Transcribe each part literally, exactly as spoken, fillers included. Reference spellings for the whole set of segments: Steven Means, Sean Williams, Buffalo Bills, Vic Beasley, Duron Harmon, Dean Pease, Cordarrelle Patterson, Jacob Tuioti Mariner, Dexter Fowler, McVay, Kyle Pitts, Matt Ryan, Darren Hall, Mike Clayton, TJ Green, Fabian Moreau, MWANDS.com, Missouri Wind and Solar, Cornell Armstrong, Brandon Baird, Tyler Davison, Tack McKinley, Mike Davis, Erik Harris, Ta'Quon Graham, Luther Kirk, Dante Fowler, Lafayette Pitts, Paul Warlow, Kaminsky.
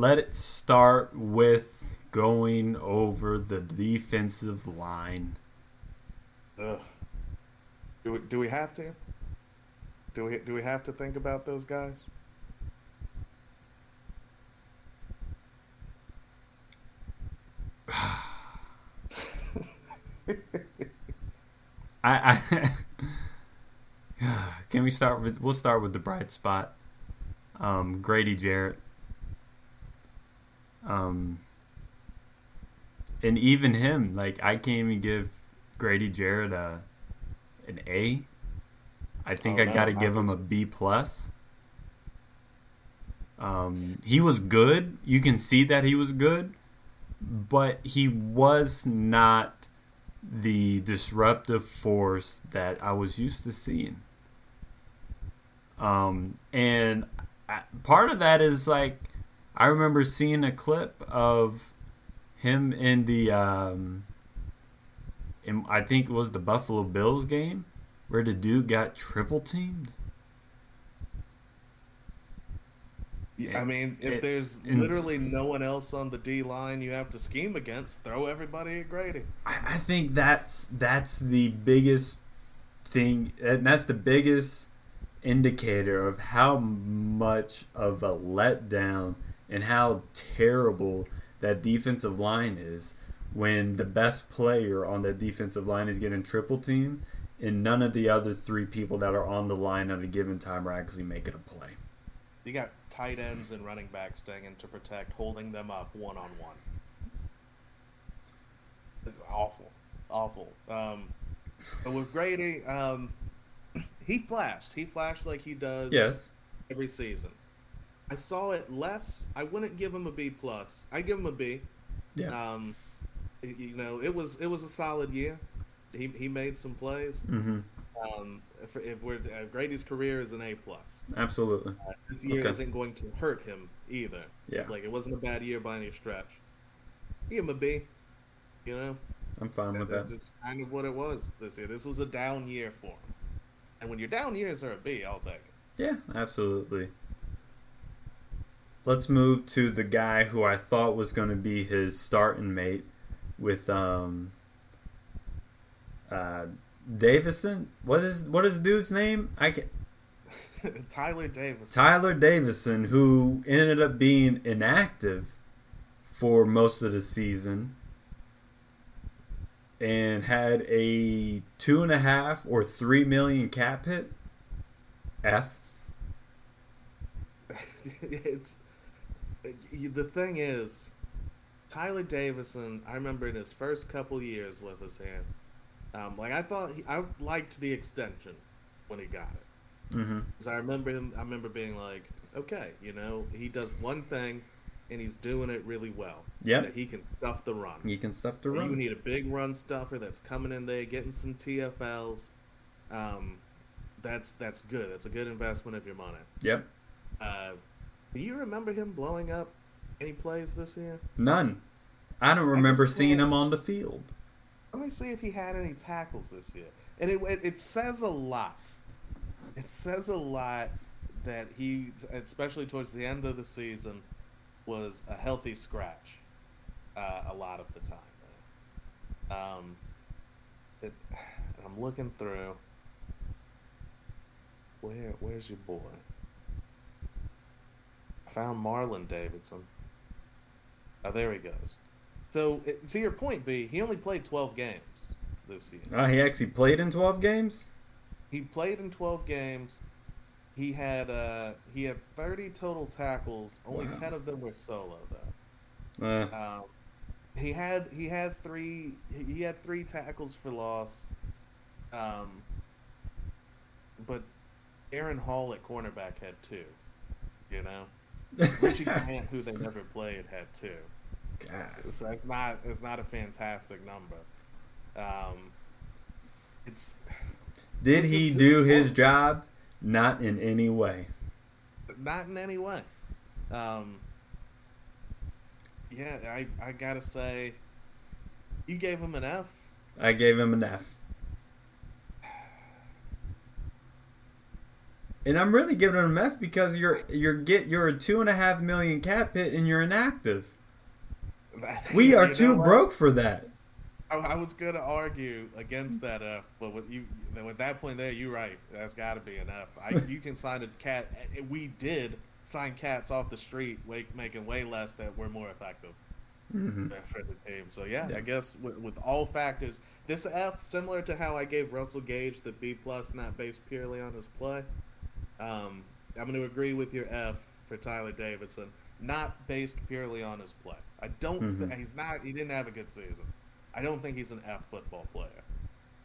Let's start with going over the defensive line. Ugh. Do we, do we have to? Do we do we have to think about those guys? I, I can we start with we'll start with the bright spot, um, Grady Jarrett, um, and even him. Like, I can't even give Grady Jarrett a an A. I think oh, I no, got to give him a B plus. Um, he was good. You can see that he was good, but he was not the disruptive force that I was used to seeing. Um, and I, part of that is, like, I remember seeing a clip of him in the, um, in, I think it was the Buffalo Bills game, where the dude got triple teamed. Yeah, I mean, if it, there's literally and, no one else on the D line you have to scheme against, throw everybody at Grady. I, I think that's that's the biggest thing, and that's the biggest indicator of how much of a letdown and how terrible that defensive line is when the best player on that defensive line is getting triple teamed, and none of the other three people that are on the line at a given time are actually making a play. You got tight ends and running backs staying to protect, holding them up one-on-one. It's awful. Awful. Um, but with Grady, um, he flashed. He flashed like he does yes. every season. I saw it less. I wouldn't give him a B+. I'd give him a B. Yeah. Um, you know, it was it was a solid year. He he made some plays. Mm-hmm. Um, if, if we're uh, Grady's career is an A plus, absolutely. Uh, this year okay. isn't going to hurt him either. Yeah, like it wasn't a bad year by any stretch. Give him a B, you know. I'm fine that, with that. That's just kind of what it was this year. This was a down year for him, and when your down years are a B, I'll take it. Yeah, absolutely. Let's move to the guy who I thought was going to be his starting mate with um. Uh, Davison, what is what is the dude's name? I can Tyler Davison. Tyler Davison, who ended up being inactive for most of the season and had a two and a half or three million cap hit. F. It's the thing is, Tyler Davison. I remember in his first couple years with us here. Um, like I thought, he, I liked the extension when he got it. Mm-hmm. Cause I remember him. I remember being like, okay, you know, he does one thing, and he's doing it really well. Yeah, you know, he can stuff the run. He can stuff the run. You need a big run stuffer that's coming in there, getting some T F Ls. Um, that's that's good. That's a good investment of your money. Yep. Uh, do you remember him blowing up any plays this year? None. I don't remember I seeing him on the field. Let me see if he had any tackles this year. And it, it it says a lot. It says a lot that he, especially towards the end of the season, was a healthy scratch uh, a lot of the time. Um, it, I'm looking through. Where Where's your boy? I found Marlon Davidson. Oh, there he goes. So, to your point, B, he only played twelve games this year. Oh, he actually played in twelve games? He played in twelve games. He had uh, he had thirty total tackles. Only wow. ten of them were solo, though. Uh. Um, he had he had three he had three tackles for loss. Um, but Darren Hall at cornerback had two. You know, Richie Grant, who they never played, had two. God. So it's not it's not a fantastic number. Um, it's did it's he do his point. job? Not in any way. Not in any way. Um, yeah, I I gotta say, you gave him an F. I gave him an F. And I'm really giving him an F because you're you're get you're a two and a half million cap hit and you're inactive. We are too broke for that. I, I was gonna argue against that F, but with you, with that point there, you're right. That's got to be an F. I, you can sign a cat. We did sign cats off the street, make, making way less that we're more effective mm-hmm. for the team. So yeah, yeah. I guess with, with all factors, this F, similar to how I gave Russell Gage the B plus, not based purely on his play. Um, I'm going to agree with your F for Tyler Davison, not based purely on his play. I don't. Mm-hmm. Th- he's not. He didn't have a good season. I don't think he's an F football player.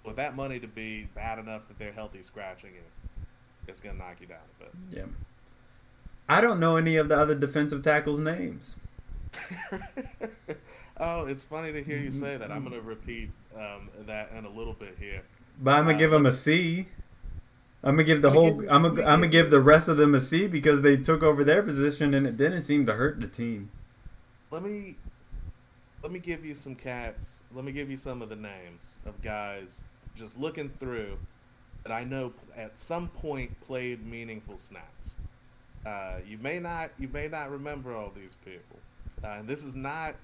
With that money to be bad enough that they're healthy scratching it, it's going to knock you down a bit. Yeah. I don't know any of the other defensive tackles' names. Oh, it's funny to hear you say that. I'm going to repeat um, that in a little bit here. But I'm going to uh, give him a C. I'm gonna give the whole. I'm gonna. I'm gonna give the rest of them a C because they took over their position and it didn't seem to hurt the team. Let me, let me give you some cats. Let me give you some of the names of guys just looking through that I know at some point played meaningful snaps. Uh, you may not. You may not remember all these people. Uh, and this is not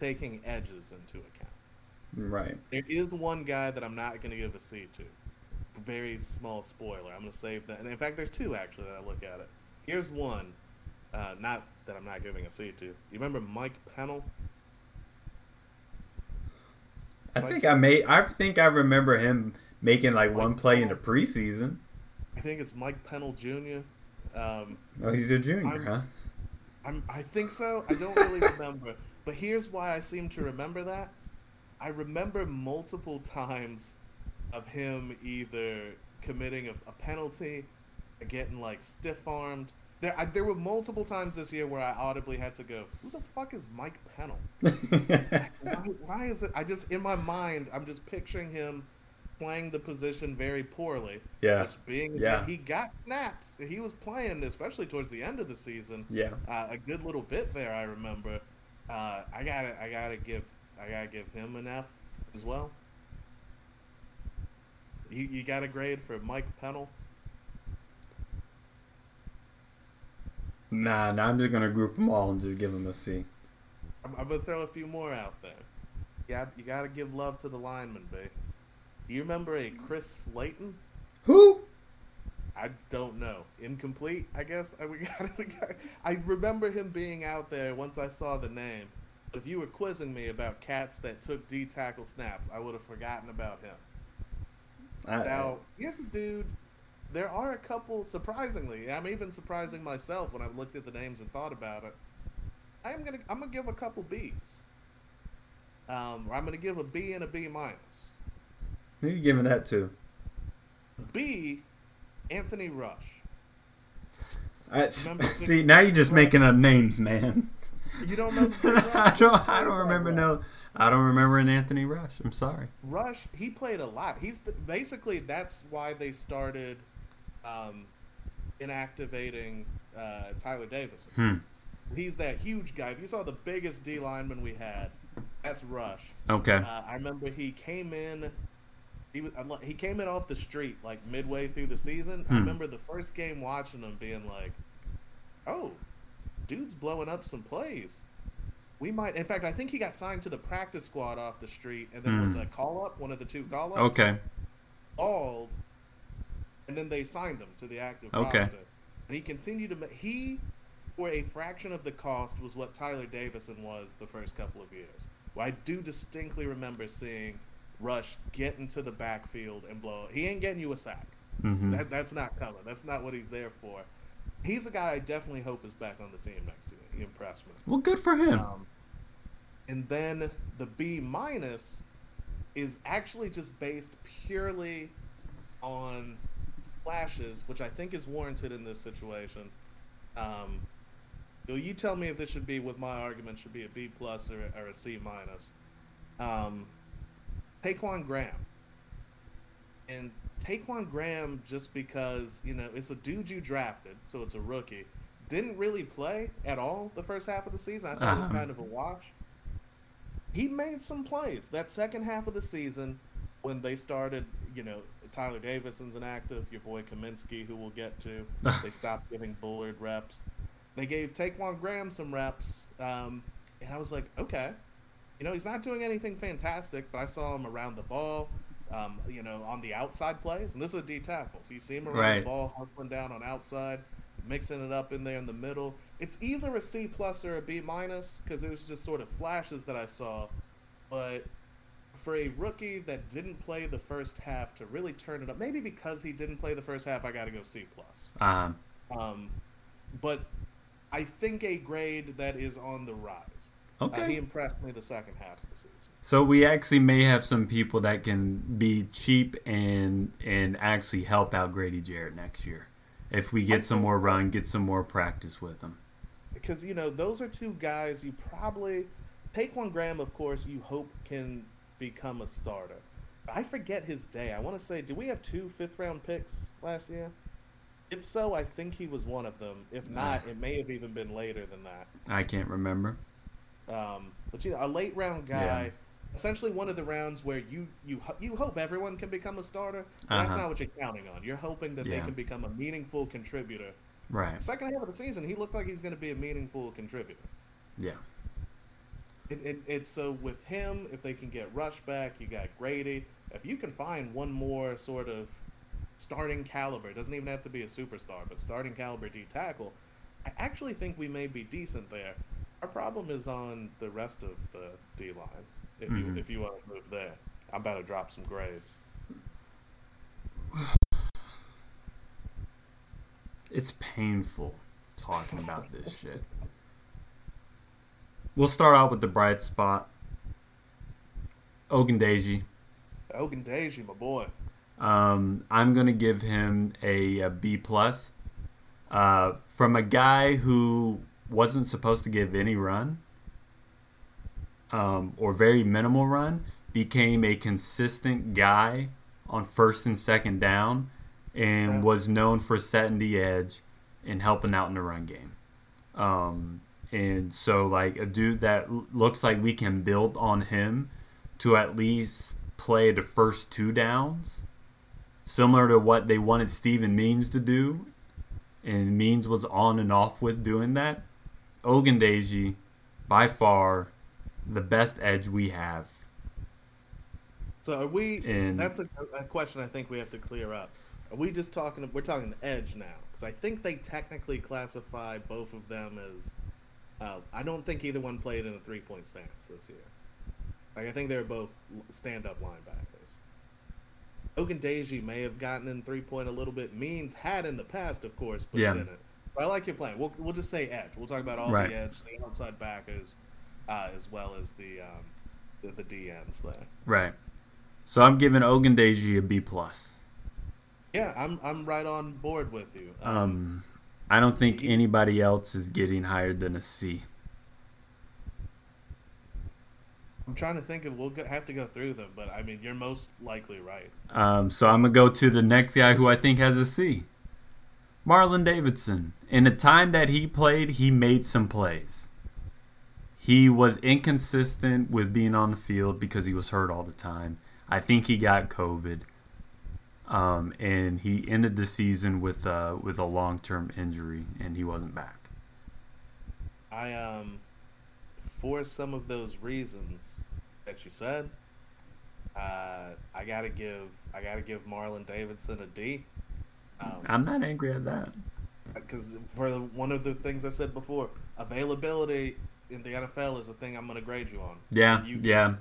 taking edges into account. Right. There is one guy that I'm not gonna give a C to. Very small spoiler. I'm going to save that. And in fact, there's two, actually, that I look at it. Here's one, uh, not that I'm not giving a C to. You remember Mike Pennell? I Mike think Pennell? I made. I think I remember him making, like, Mike one play Pennell. in the preseason. I think it's Mike Pennell Junior Um, oh, he's a junior, I'm, huh? I'm, I think so. I don't really remember. But here's why I seem to remember that. I remember multiple times of him either committing a, a penalty, or getting like stiff-armed. There, I, there were multiple times this year where I audibly had to go, "Who the fuck is Mike Pennell? why, why is it?" I just in my mind, I'm just picturing him playing the position very poorly. Yeah. Which being yeah. that he got snaps, he was playing, especially towards the end of the season. Yeah. Uh, a good little bit there, I remember. Uh, I gotta, I gotta give, I gotta give him an F as well. You, you got a grade for Mike Pennell? Nah, nah, I'm just going to group them all and just give them a C. I'm, I'm going to throw a few more out there. Yeah, you got to give love to the lineman, babe. Do you remember a Chris Slayton? Who? I don't know. Incomplete, I guess. I, we gotta, we gotta, I remember him being out there once I saw the name. But if you were quizzing me about cats that took D-tackle snaps, I would have forgotten about him. Now, here's a dude, there are a couple, surprisingly, I'm even surprising myself when I've looked at the names and thought about it, I'm going to I'm gonna give a couple Bs. Um, I'm going to give a B and a B minus. Who are you giving that to? B, Anthony Rush. See, now you're just making up names, man. You don't know I don't, I don't remember no... I don't remember an Anthony Rush. I'm sorry. Rush, he played a lot. He's the, basically that's why they started um, inactivating uh, Tyler Davison. Hmm. He's that huge guy. If you saw the biggest D lineman we had, that's Rush. Okay. Uh, I remember he came in. He was, he came in off the street like midway through the season. Hmm. I remember the first game watching him being like, "Oh, dude's blowing up some plays." We might. In fact, I think he got signed to the practice squad off the street, and then mm. was a call-up, one of the two call-ups. Okay. Balled, and then they signed him to the active okay. roster. And he continued to. He, for a fraction of the cost, was what Tyler Davison was the first couple of years. Well, I do distinctly remember seeing Rush get into the backfield and blow. He ain't getting you a sack. Mm-hmm. That, that's not coming. That's not what he's there for. He's a guy I definitely hope is back on the team next year. He impressed me. Well, good for him. Um, and then the B minus is actually just based purely on flashes, which I think is warranted in this situation. Um, you tell me if this should be, with my argument, should be a B plus or, or a C minus. Um, Ta'Quon Graham. And Ta'Quon Graham, just because, you know, it's a dude you drafted, so it's a rookie, didn't really play at all the first half of the season. I thought uh-huh. it was kind of a wash. He made some plays that second half of the season when they started, you know, Tyler Davidson's inactive. Your boy Kaminsky, who we'll get to. They stopped giving Bullard reps. They gave Ta'Quon Graham some reps. Um, and I was like, okay. You know, he's not doing anything fantastic, but I saw him around the ball, um, you know, on the outside plays. And this is a D tackle. So you see him around right. the ball, hunkling down on outside, mixing it up in there in the middle. It's either a C plus or a B minus because it was just sort of flashes that I saw. But for a rookie that didn't play the first half to really turn it up, maybe because he didn't play the first half, I got to go C plus. Uh-huh. Um, but I think a grade that is on the rise. Okay. Uh, he impressed me the second half of the season. So we actually may have some people that can be cheap and and actually help out Grady Jarrett next year if we get some more run, get some more practice with him. Because, you know, those are two guys you probably – Ta'Quon Graham, of course, you hope can become a starter. I forget his day. I want to say, did we have two fifth-round picks last year? If so, I think he was one of them. If not, it may have even been later than that. I can't remember. Um, but, you know, a late-round guy, yeah. essentially one of the rounds where you you, you hope everyone can become a starter. That's uh-huh. not what you're counting on. You're hoping that yeah. they can become a meaningful contributor. Right. Second half of the season, he looked like he's going to be a meaningful contributor. Yeah. It, it, it's so with him, if they can get Rush back, you got Grady. If you can find one more sort of starting caliber, it doesn't even have to be a superstar, but starting caliber D tackle, I actually think we may be decent there. Our problem is on the rest of the D line. If you mm-hmm. if you want to move there, I'm about to drop some grades. It's painful talking about this shit. We'll start out with the bright spot. Ogundeji. Ogundeji, my boy. Um, I'm gonna give him a, a B plus. Uh, from a guy who wasn't supposed to give any run um, or very minimal run, became a consistent guy on first and second down and was known for setting the edge and helping out in the run game. Um, and so, like, a dude that l- looks like we can build on him to at least play the first two downs, similar to what they wanted Steven Means to do, and Means was on and off with doing that. Ogundeji, by far, the best edge we have. So are we? And that's a, a question I think we have to clear up. Are we just talking? We're talking edge now, because I think they technically classify both of them as. Uh, I don't think either one played in a three-point stance this year. Like I think they were both stand-up linebackers. Ogundeji may have gotten in three-point a little bit. Means had in the past, of course, but yeah. didn't. But I like your plan. We'll we'll just say edge. We'll talk about all right. the edge, the outside backers, uh, as well as the, um, the the D Ms there. Right. So I'm giving Ogundeji a B plus. Yeah, I'm I'm right on board with you. Um, um I don't think he, anybody else is getting higher than a C. I'm trying to think of we'll go, have to go through them, but I mean you're most likely right. Um, so I'm gonna go to the next guy who I think has a C. Marlon Davidson. In the time that he played, he made some plays. He was inconsistent with being on the field because he was hurt all the time. I think he got COVID, um, and he ended the season with uh, with a long-term injury, and he wasn't back. I um, for some of those reasons that you said, uh, I gotta give I gotta give Marlon Davidson a D. Um, I'm not angry at that. Because for the, one of the things I said before, availability in the N F L is a thing I'm going to grade you on. Yeah, you, yeah.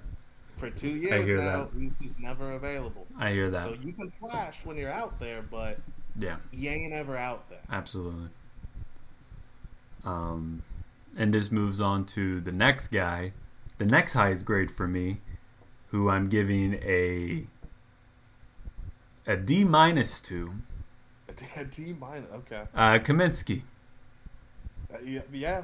For two years now, that. he's just never available. I hear that. So you can flash when you're out there, but yeah, he ain't ever out there. Absolutely. Um, and this moves on to the next guy, the next highest grade for me, who I'm giving a a D minus to. A D minus, okay. Uh, Kaminsky. Uh, yeah.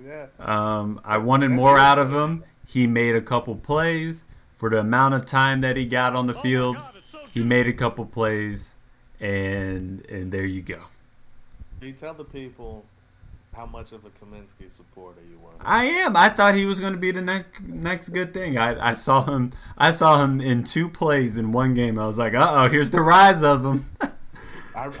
yeah. Um, I wanted That's more out of him. He made a couple plays. For the amount of time that he got on the oh field, God, so he made a couple plays, and and there you go. You tell the people How much of a Kaminsky supporter you were? I am. I thought he was going to be the next next good thing. I, I saw him. I saw him in two plays in one game. I was like, uh oh, here's the rise of him. I,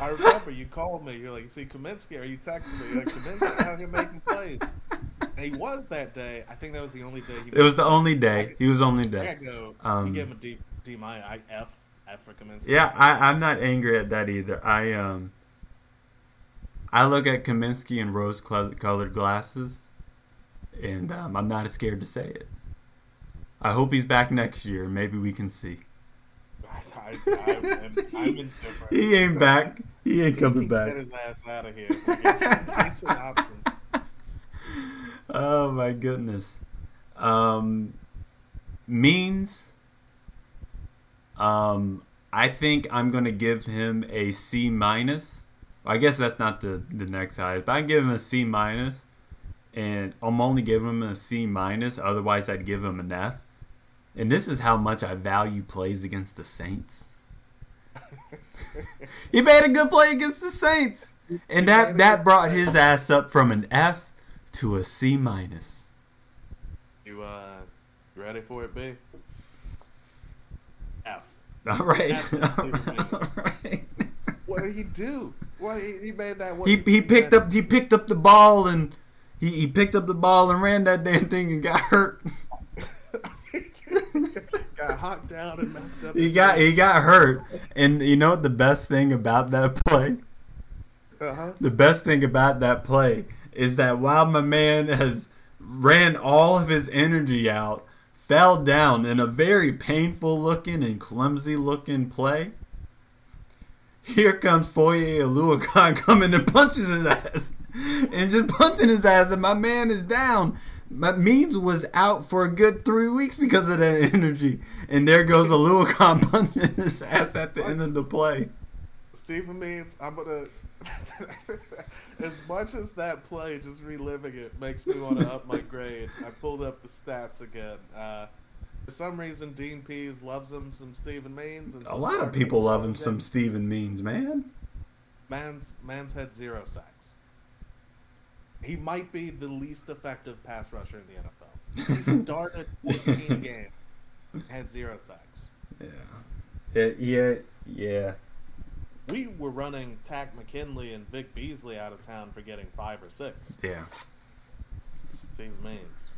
I remember you called me. You're like, see Kaminsky, or you texted me. You're like, Kaminsky's out here making plays. And he was that day. I think that was the only day. He it was the only day. He was the only day. I gotta go. Um, you gave him a D, D minus. I F F for Kaminsky. Yeah, I, I'm not angry at that either. I um. I look at Kaminsky in rose-colored glasses, and um, I'm not as scared to say it. I hope he's back next year. Maybe we can see. I, I, I'm, I'm indifferent. He ain't so, back. He ain't coming he back. Get his ass out of here. It's options. Oh, my goodness. Um, Means, um, I think I'm going to give him a C minus. I guess that's not the, the next highest, but I'd give him a C minus, and I'm only giving him a C minus. Otherwise, I'd give him an F. And this is how much I value plays against the Saints. He made a good play against the Saints, and that, that brought his ass up from an F to a C minus. You uh, ready for it, B? F. All right. F. All right. All right. What did he do? Well, he, he made that one. He he picked up he picked up the ball and he, he picked up the ball and ran that damn thing and got hurt. Got hocked down and messed up. He got he got hurt, and you know what the best thing about that play? Uh-huh. The best thing about that play is that while my man has ran all of his energy out, fell down in a very painful looking and clumsy looking play. Here comes Foye Oluokun coming and punches his ass. And just punching his ass, and my man is down. My Means was out for a good three weeks because of that energy. And there goes Oluokun punching his ass at the end of the play. Steven Means, I'm going to... As much as that play, just reliving it, makes me want to up my grade. I pulled up the stats again. Uh, For some reason, Dean Pease loves him some Steven Means. And some a lot of people love him some Steven Means, man. Man's man's had zero sacks. He might be the least effective pass rusher in the N F L. He started fourteen games, had zero sacks. Yeah. yeah, yeah, yeah. We were running Tack McKinley and Vic Beasley out of town for getting five or six. Yeah. Steven Means,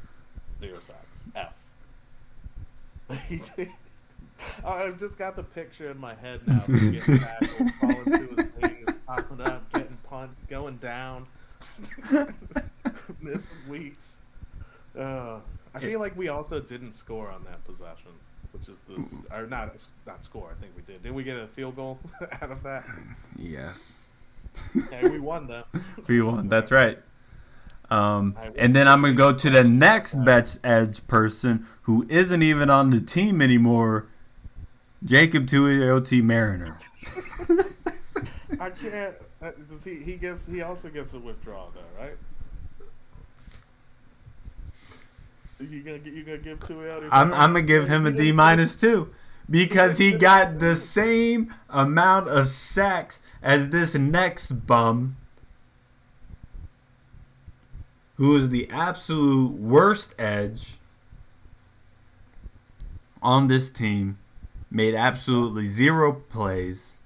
zero sacks. F. I've just got the picture in my head now. Getting tackled, falling to his knees, popping up, getting punched, going down. This week's. Uh, I feel like we also didn't score on that possession, which is the or not not score. I think we did. Did we get a field goal out of that? Yes. Okay, we won though. We won. That's right. Um, and then I'm going to go to the next Bet's Edge person who isn't even on the team anymore, Jacob Tuioti Mariner. I can't. Uh, does he, he, gets, he also gets a withdrawal, though, right? You're going to give Tuioti? I'm, I'm going to give him a D minus, too, because he got the same amount of sacks as this next bum, who is the absolute worst edge on this team, made absolutely zero plays.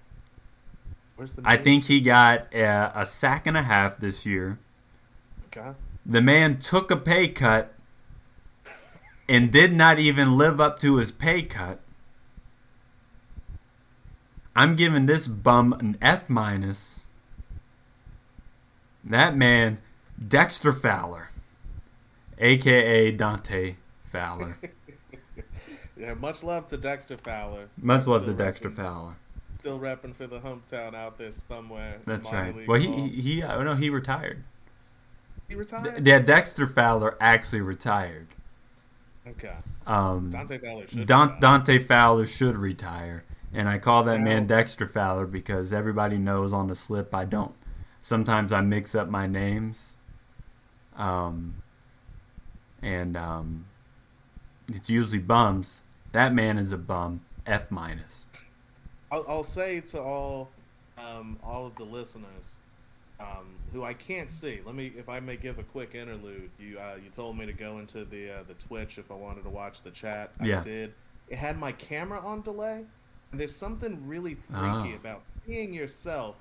Where's the I think he got a, a sack and a half this year. Okay. The man took a pay cut and did not even live up to his pay cut. I'm giving this bum an F minus. That man... Dexter Fowler, a k a. Dante Fowler. Yeah, much love to Dexter Fowler. Much love to Dexter Fowler. Still repping for the hometown out there somewhere. That's right. Well, he, he, he, oh no, he retired. He retired? D- yeah, Dexter Fowler actually retired. Okay. Um, Dante Fowler should Don- retire. Dante Fowler should retire. And I call that man Dexter Fowler because everybody knows on the slip I don't. Sometimes I mix up my names. Um, and um, it's usually bums. That man is a bum. F minus. I'll, I'll say to all, um, all of the listeners, um, who I can't see. Let me, if I may give a quick interlude. You uh, you told me to go into the uh, the Twitch if I wanted to watch the chat. Yeah. I did. It had my camera on delay. And there's something really freaky oh. about seeing yourself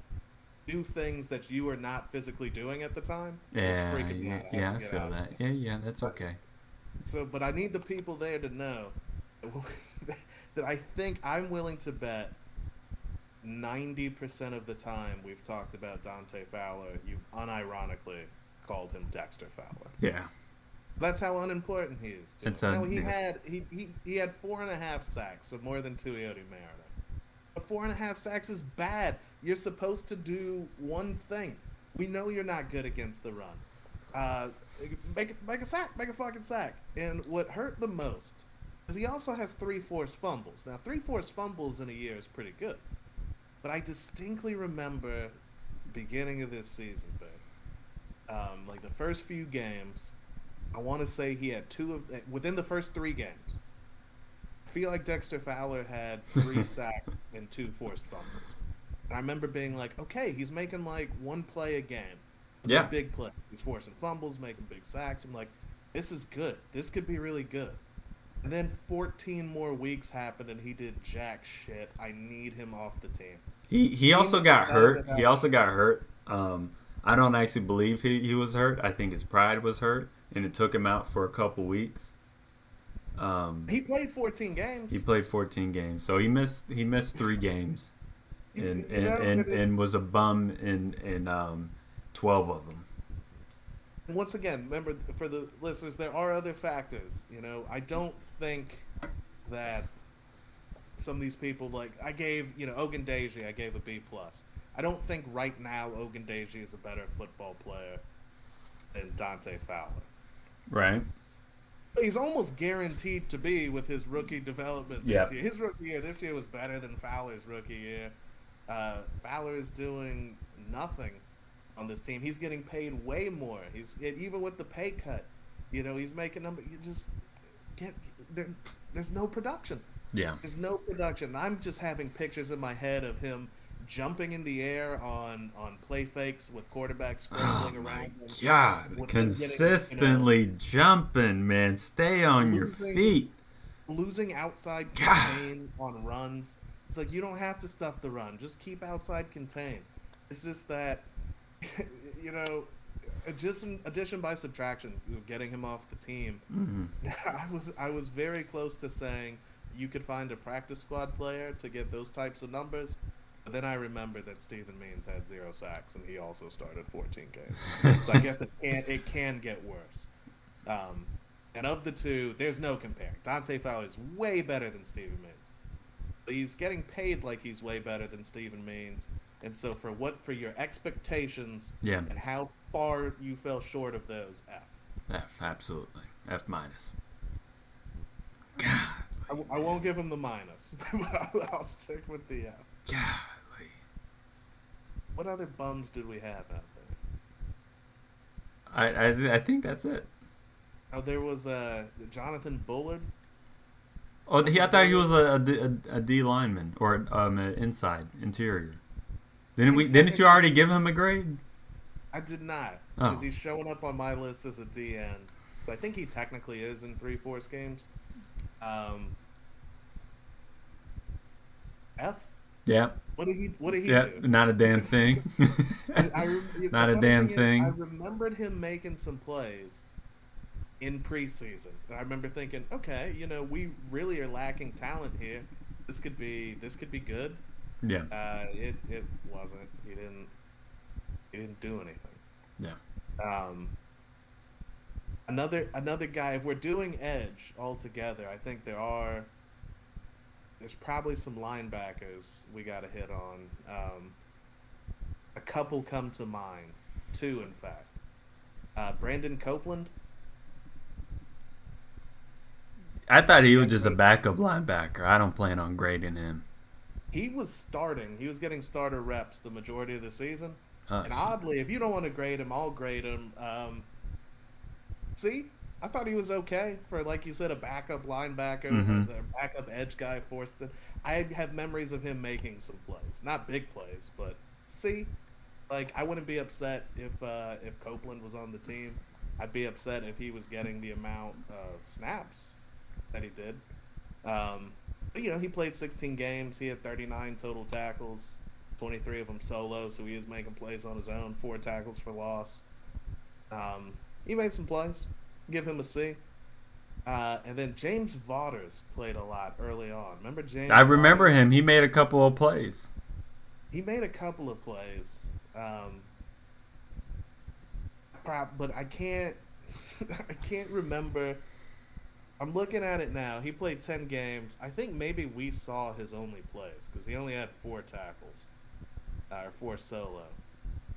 do things that you are not physically doing at the time. Yeah, it's freaking yeah, yeah I feel that. Yeah, yeah, that's but, okay. So, but I need the people there to know that I think I'm willing to bet ninety percent of the time we've talked about Dante Fowler, you've unironically called him Dexter Fowler. Yeah. That's how unimportant he is. It's a, now, he yes. had he, he he had four and a half sacks, so more than Tuioti Mariner. But four and a half sacks is bad. You're supposed to do one thing. We know you're not good against the run. Uh, make make a sack, make a fucking sack. And what hurt the most is he also has three forced fumbles. Now, three forced fumbles in a year is pretty good. But I distinctly remember beginning of this season, babe. Um, like the first few games. I want to say he had two of within the first three games. I feel like Dexter Fowler had three sacks and two forced fumbles. And I remember being like, okay, he's making like one play a game. It's yeah. a big play. He's forcing fumbles, making big sacks. I'm like, this is good. This could be really good. And then fourteen more weeks happened and he did jack shit. I need him off the team. He he, he also got hurt. He also got hurt. Um, I don't actually believe he, he was hurt. I think his pride was hurt. And it took him out for a couple weeks. Um, he played fourteen games. He played fourteen games, so he missed he missed three games, and and, you know, and, and was a bum in in um, twelve of them. Once again, remember for the listeners, there are other factors. You know, I don't think that some of these people like I gave you know Ogundeji, I gave a B plus. I don't think right now Ogundeji is a better football player than Dante Fowler. Right. He's almost guaranteed to be with his rookie development this yep. year. His rookie year this year was better than Fowler's rookie year. Uh, Fowler is doing nothing on this team. He's getting paid way more. He's even with the pay cut. You know, he's making number. You just get there. There's no production. Yeah. There's no production. I'm just having pictures in my head of him jumping in the air on, on play fakes with quarterbacks scrambling oh around. God, consistently getting, you know, jumping, man. Stay on losing, your feet. Losing outside contain on runs. It's like you don't have to stuff the run. Just keep outside contain. It's just that, you know, addition, addition by subtraction, getting him off the team. Mm-hmm. I was I was very close to saying you could find a practice squad player to get those types of numbers. But then I remember that Steven Means had zero sacks, and he also started fourteen games. So I guess it can it can get worse. Um, and of the two, there's no comparing. Dante Fowler is way better than Steven Means. But he's getting paid like he's way better than Steven Means. And so for what for your expectations yeah. and how far you fell short of those, F. F, absolutely. F minus. God. I, I won't give him the minus, but I'll, I'll stick with the F. God. What other bums did we have out there? I I, I think that's it. Oh, there was uh, Jonathan Bullard. Oh, he, I thought he was a, a, a D lineman or um, an inside interior. Didn't we? Didn't you already give him a grade? I did not, because oh. he's showing up on my list as a D end. So I think he technically is in three force games. Um, F. Yeah. What did he? What did he yeah, do? Not a damn thing. I, I, not a damn thing. thing. Is, I remembered him making some plays in preseason. And I remember thinking, okay, you know, we really are lacking talent here. This could be. This could be good. Yeah. Uh, it it wasn't. He didn't. He didn't do anything. Yeah. Um. Another another guy. If we're doing edge altogether, I think there are. There's probably some linebackers we got to hit on. Um, a couple come to mind. Two, in fact. Uh, Brandon Copeland. I thought he was just a backup linebacker. I don't plan on grading him. He was starting. He was getting starter reps the majority of the season. Uh, and oddly, if you don't want to grade him, I'll grade him. Um, see? I thought he was okay for, like you said, a backup linebacker, mm-hmm. or a backup edge guy forced it. I have memories of him making some plays. Not big plays, but see, Like, I wouldn't be upset if uh, if Copeland was on the team. I'd be upset if he was getting the amount of snaps that he did. Um, but, you know, he played sixteen games. He had thirty-nine total tackles, twenty-three of them solo, so he is making plays on his own, four tackles for loss. Um, he made some plays. Give him a C. Uh, and then James Vaughters played a lot early on. Remember James? I remember Vaughters? him. He made a couple of plays. He made a couple of plays. Um, but I can't I can't remember. I'm looking at it now. He played ten games. I think maybe we saw his only plays because he only had four tackles uh, or four solo.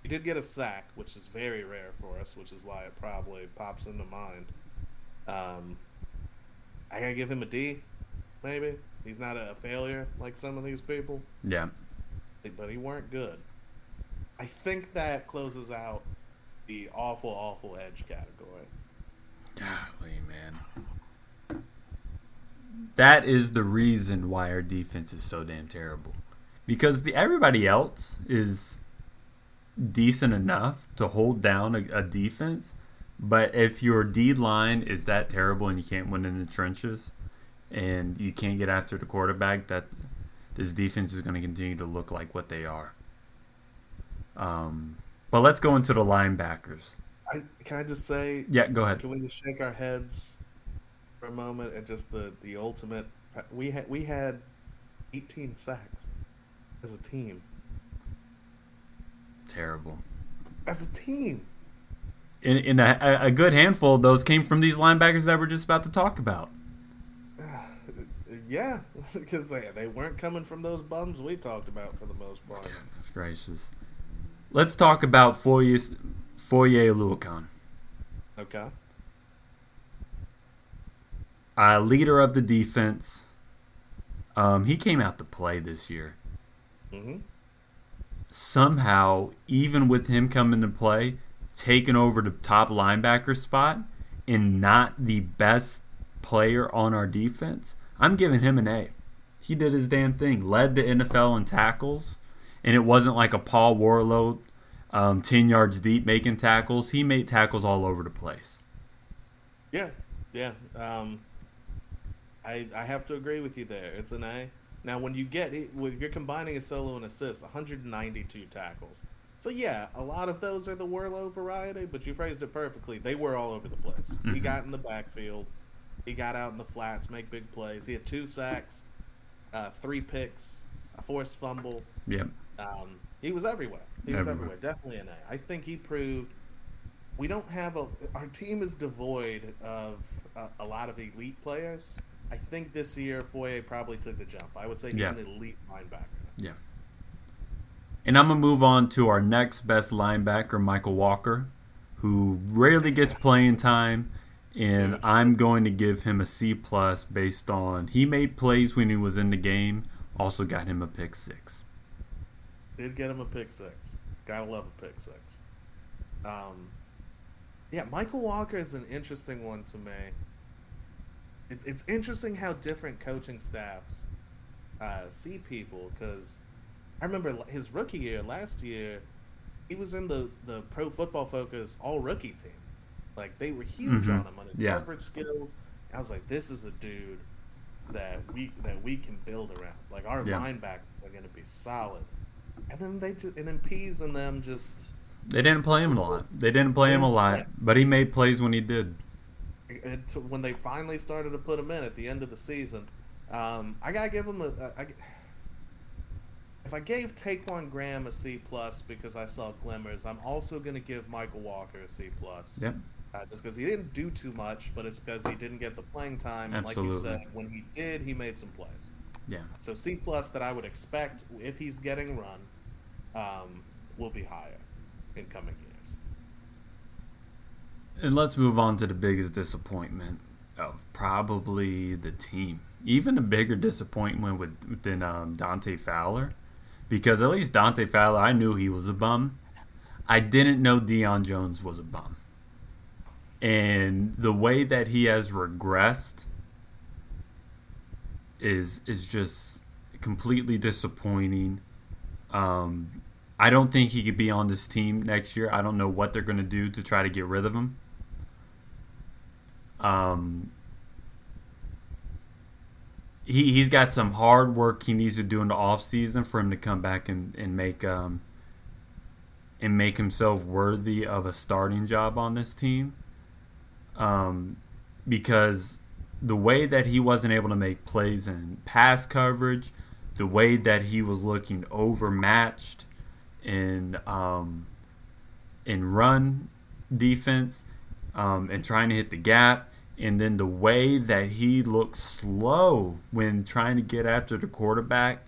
He did get a sack, which is very rare for us, which is why it probably pops into mind. Um, I gotta give him a D, maybe. He's not a failure like some of these people. Yeah. But he weren't good. I think that closes out the awful, awful edge category. Golly, man. That is the reason why our defense is so damn terrible. Because the everybody else is decent enough to hold down a, a defense, but if your D-line is that terrible and you can't win in the trenches and you can't get after the quarterback, that this defense is going to continue to look like what they are. Um, but let's go into the linebackers. I, can I just say? Yeah, go ahead. Can we just shake our heads for a moment at just the, the ultimate? We had we had eighteen sacks as a team. Terrible. As a team. In in a, a good handful of those came from these linebackers that we're just about to talk about. Yeah, because they they weren't coming from those bums we talked about for the most part. That's gracious. Let's talk about Foye Oluokun. Okay. Uh, leader of the defense. Um, he came out to play this year. Mm-hmm. Somehow, even with him coming to play, taking over the top linebacker spot and not the best player on our defense, I'm giving him an A. He did his damn thing. Led the N F L in tackles. And it wasn't like a Paul Warlow, um, ten yards deep making tackles. He made tackles all over the place. Yeah, yeah. Um, I I have to agree with you there. It's an A. Now, when you get it, when you're combining a solo and assist, one hundred ninety-two tackles. So yeah, a lot of those are the Warlow variety. But you phrased it perfectly. They were all over the place. Mm-hmm. He got in the backfield. He got out in the flats, make big plays. He had two sacks, uh, three picks, a forced fumble. Yep. Um, he was everywhere. He everywhere. was everywhere. Definitely an A. I think he proved we don't have a – our team is devoid of a, a lot of elite players. I think this year Foye probably took the jump. I would say he's yeah. an elite linebacker. Yeah. And I'm going to move on to our next best linebacker, Mykal Walker, who rarely gets playing time. And I'm going to give him a C plus based on he made plays when he was in the game. Also got him a pick six. Did get him a pick six. Gotta love a pick six. Um, yeah, Mykal Walker is an interesting one to me. It's it's interesting how different coaching staffs uh, see people because I remember his rookie year last year, he was in the the Pro Football Focus All Rookie team. Like, they were huge mm-hmm. on him on his yeah. coverage skills. I was like, this is a dude that we that we can build around. Like, our yeah. linebackers are going to be solid. And then they just, and then Pease and them just. They didn't play him a lot. They didn't play him a lot, but he made plays when he did. And when they finally started to put him in at the end of the season, um, I got to give him a. a I, if I gave Ta'Quon Graham a C plus because I saw glimmers, I'm also going to give Mykal Walker a C plus. Yep. Uh, just because he didn't do too much, but it's because he didn't get the playing time. And Absolutely. Like you said, when he did, he made some plays. Yeah. So C plus that I would expect if he's getting run um, will be higher in coming years. And let's move on to the biggest disappointment of probably the team. Even a bigger disappointment with than um, Dante Fowler, because at least Dante Fowler, I knew he was a bum. I didn't know Deion Jones was a bum. And the way that he has regressed is is just completely disappointing. Um, I don't think he could be on this team next year. I don't know what they're going to do to try to get rid of him. Um, he, he's got some hard work he needs to do in the offseason for him to come back and, and make um and make himself worthy of a starting job on this team. Um, because the way that he wasn't able to make plays in pass coverage, the way that he was looking overmatched in um, in run defense um, and trying to hit the gap, and then the way that he looked slow when trying to get after the quarterback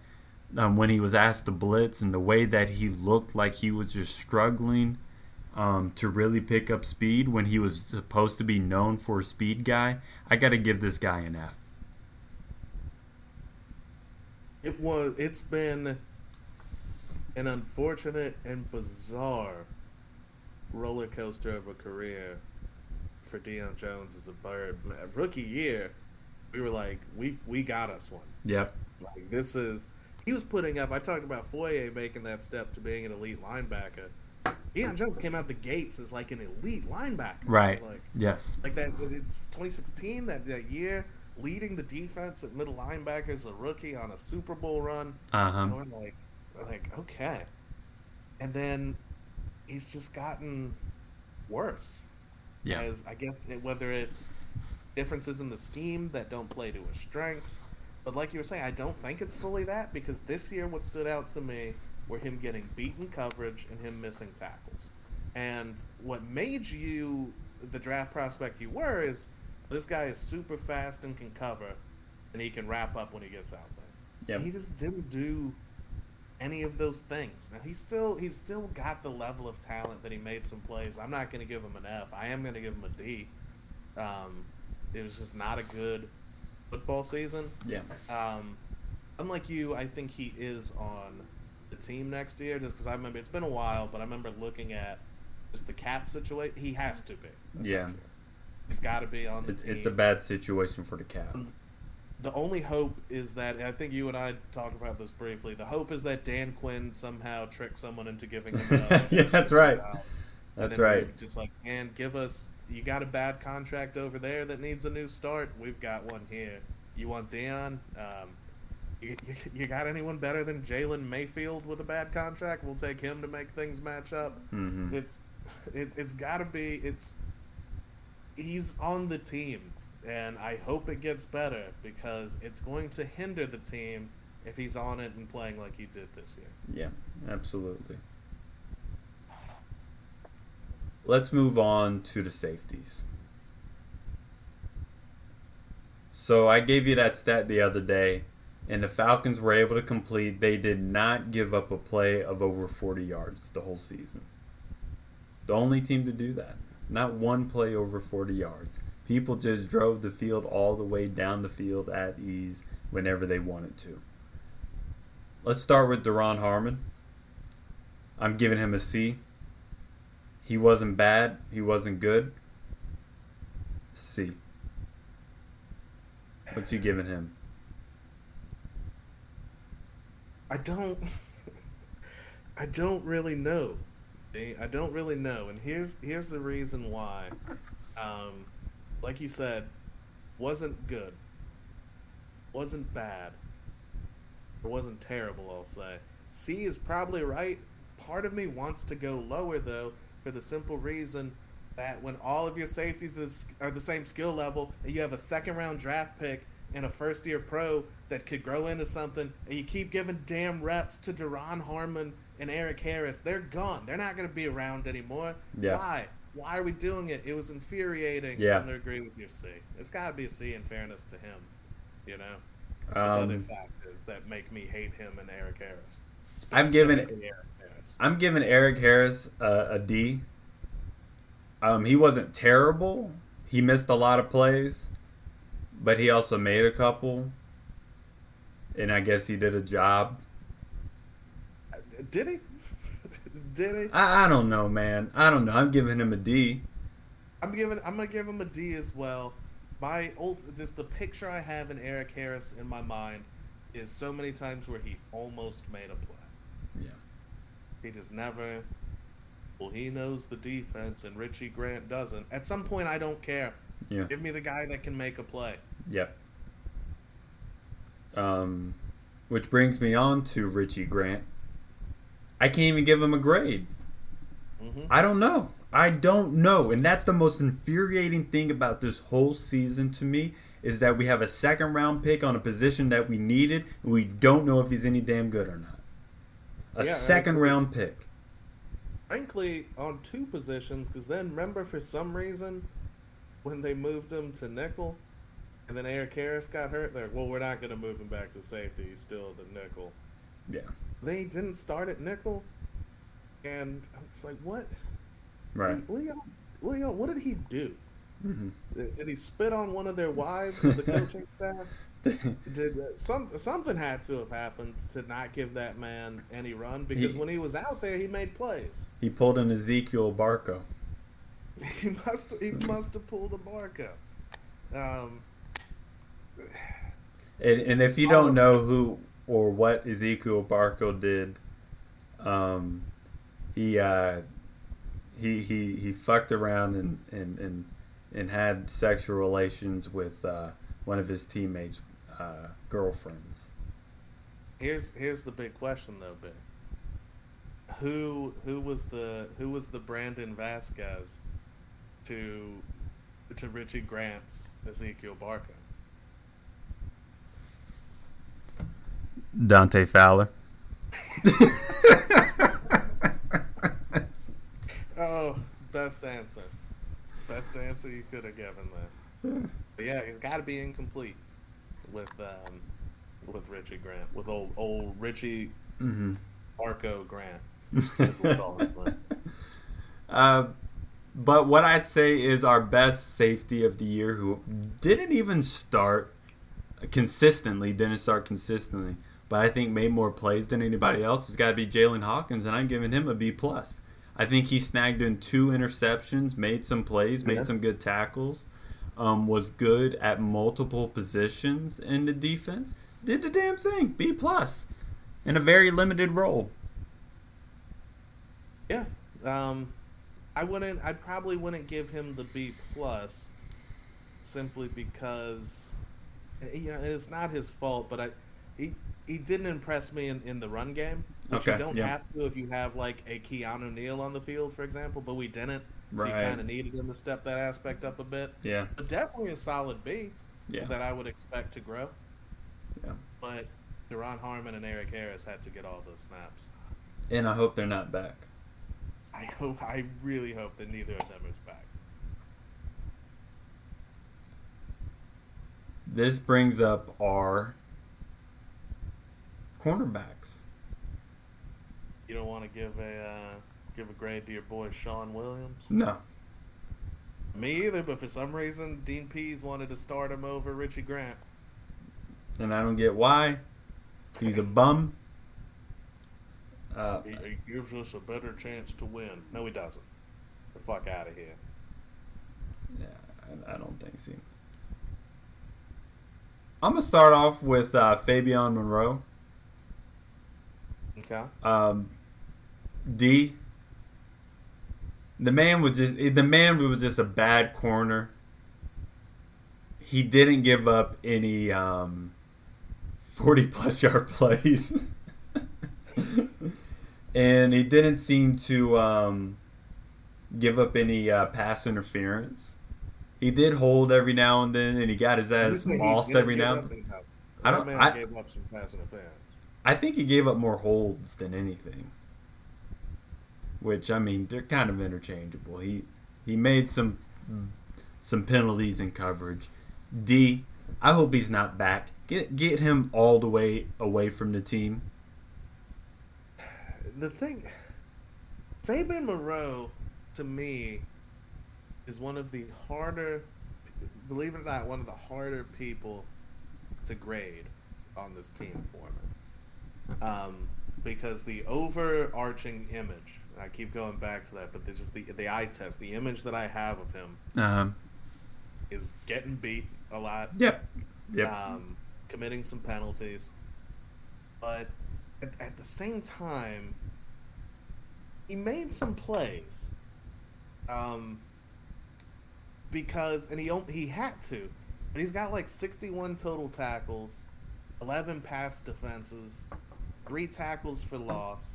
um, when he was asked to blitz, and the way that he looked like he was just struggling um, to really pick up speed when he was supposed to be known for a speed guy. I got to give this guy an F. It was, it's been an unfortunate and bizarre roller coaster of a career for Deion Jones as a bird. Rookie year, we were like, we we got us one. Yep. Like, this is, he was putting up, I talked about Foye making that step to being an elite linebacker. Deion Jones came out the gates as like an elite linebacker. Right. Like, yes. Like that, it's twenty sixteen, that, that year. Leading the defense at middle linebacker as a rookie on a Super Bowl run. Uh-huh. You know, like, like, okay. And then he's just gotten worse. Yeah. As I guess it, whether it's differences in the scheme that don't play to his strengths. But like you were saying, I don't think it's fully that, because this year what stood out to me were him getting beaten coverage and him missing tackles. And what made you the draft prospect you were is, this guy is super fast and can cover, and he can wrap up when he gets out there. Yep. He just didn't do any of those things. Now, he's still he's still got the level of talent that he made some plays. I'm not going to give him an F. I am going to give him a D. Um, it was just not a good football season. Yeah. Um, unlike you, I think he is on the team next year, just because I remember it's been a while, but I remember looking at just the cap situation. He has to be. Yeah. He's got to be on the it's, team. It's a bad situation for the cap. The only hope is that, and I think you and I talked about this briefly, the hope is that Dan Quinn somehow tricks someone into giving him a yeah, that's right. That's right. Just like, man, give us, you got a bad contract over there that needs a new start. We've got one here. You want Deion? Um, you, you, you got anyone better than Jalen Mayfield with a bad contract? We'll take him to make things match up. Mm-hmm. It's, it, it's got to be, it's, he's on the team, and I hope it gets better, because it's going to hinder the team if he's on it and playing like he did this year. Yeah, absolutely. Let's move on to the safeties. So I gave you that stat the other day, and the Falcons were able to complete. They did not give up a play of over forty yards the whole season. The only team to do that. Not one play over forty yards. People just drove the field all the way down the field at ease whenever they wanted to. Let's start with Duron Harmon. I'm giving him a C. He wasn't bad. He wasn't good. C. What you giving him? I don't... I don't really know. I don't really know, and here's here's the reason why. Um, like you said, wasn't good, wasn't bad, or wasn't terrible, I'll say. C is probably right. Part of me wants to go lower, though, for the simple reason that when all of your safeties are the same skill level, and you have a second-round draft pick and a first-year pro that could grow into something, and you keep giving damn reps to Duron Harmon and Erik Harris, they're gone. They're not going to be around anymore. Yeah. Why? Why are we doing it? It was infuriating. Yeah. I'm going to agree with your C. It's got to be a C in fairness to him. You know? There's um, other factors that make me hate him and Erik Harris. I'm giving, Erik Harris. I'm giving Erik Harris uh, a D. Um, he wasn't terrible. He missed a lot of plays, but he also made a couple. And I guess he did a job. Did he? Did he? I, I don't know, man. I don't know. I'm giving him a D. I'm giving. I'm gonna give him a D as well. My old, just the picture I have in Erik Harris in my mind is so many times where he almost made a play. Yeah. He just never. Well, he knows the defense, and Richie Grant doesn't. At some point, I don't care. Yeah. Give me the guy that can make a play. Yep. Um, which brings me on to Richie Grant. I can't even give him a grade. Mm-hmm. I don't know. I don't know. And that's the most infuriating thing about this whole season to me, is that we have a second round pick on a position that we needed, and we don't know if he's any damn good or not. A yeah, second I, round pick. Frankly, on two positions, because then remember for some reason when they moved him to nickel and then Erik Harris got hurt, they're like, well, we're not going to move him back to safety. He's still the nickel. Yeah. They didn't start at nickel, and I'm just like, what? Right. What, what, what, what did he do? Mm-hmm. Did, did he spit on one of their wives of the coaching staff? Did uh, some something had to have happened to not give that man any run, because he, when he was out there, he made plays. He pulled an Ezekiel Barco. He must he must have pulled a Barco. Um, and, and if you don't know who or what Ezekiel Barco did, um, he uh, he he he fucked around and and and, and had sexual relations with uh, one of his teammates' uh, girlfriends. Here's here's the big question though, Big. Who who was the who was the Brandon Vasquez to to Richie Grant's Ezekiel Barco? Dante Fowler. Oh, best answer. Best answer you could have given there. But yeah, it's got to be incomplete with um, with Richie Grant, with old old Richie mm-hmm. Barco Grant. That's what we call him. Uh, but what I'd say is our best safety of the year, who didn't even start consistently, didn't start consistently, but I think made more plays than anybody else, has got to be Jalen Hawkins, and I'm giving him a B plus. I think he snagged in two interceptions, made some plays, made yeah. some good tackles, um, was good at multiple positions in the defense, did the damn thing, B plus, in a very limited role. Yeah. Um, I wouldn't. I probably wouldn't give him the B plus, simply because, you know, it's not his fault, but I he he didn't impress me in, in the run game, which okay, you don't yeah. have to if you have like a Keanu Neal on the field, for example, but we didn't, so right. you kind of needed him to step that aspect up a bit. Yeah, but definitely a solid B yeah. that I would expect to grow. Yeah, but Duron Harmon and Erik Harris had to get all those snaps, and I hope they're not back. I hope I really hope that neither of them is back. This brings up our cornerbacks. You don't want to give a uh, give a grade to your boy Sean Williams? No. Me either, but for some reason Dean Pease wanted to start him over Richie Grant. And I don't get why. He's a bum. Uh, he, he gives us a better chance to win. No, he doesn't. Get the fuck out of here. Yeah, I, I don't think so. I'm going to start off with uh, Fabian Moreau. Okay. Um, D. The man was just the man was just a bad corner. He didn't give up any um, forty-plus yard plays. And he didn't seem to um, give up any uh, pass interference. He did hold every now and then, and he got his ass lost every now and then. I don't. I, gave up some pass interference. I think he gave up more holds than anything. Which I mean, they're kind of interchangeable. He he made some mm. some penalties in coverage. D. I hope he's not back. Get get him all the way away from the team. The thing, Fabian Moreau, to me, is one of the harder, believe it or not, one of the harder people to grade on this team for me. Um, because the overarching image, I keep going back to that, but just the the eye test, the image that I have of him uh-huh. is getting beat a lot. Yep. Yep. Um, committing some penalties. But at, at the same time, he made some plays. Um, because and he he had to, but he's got like sixty-one total tackles, eleven pass defenses, three tackles for loss.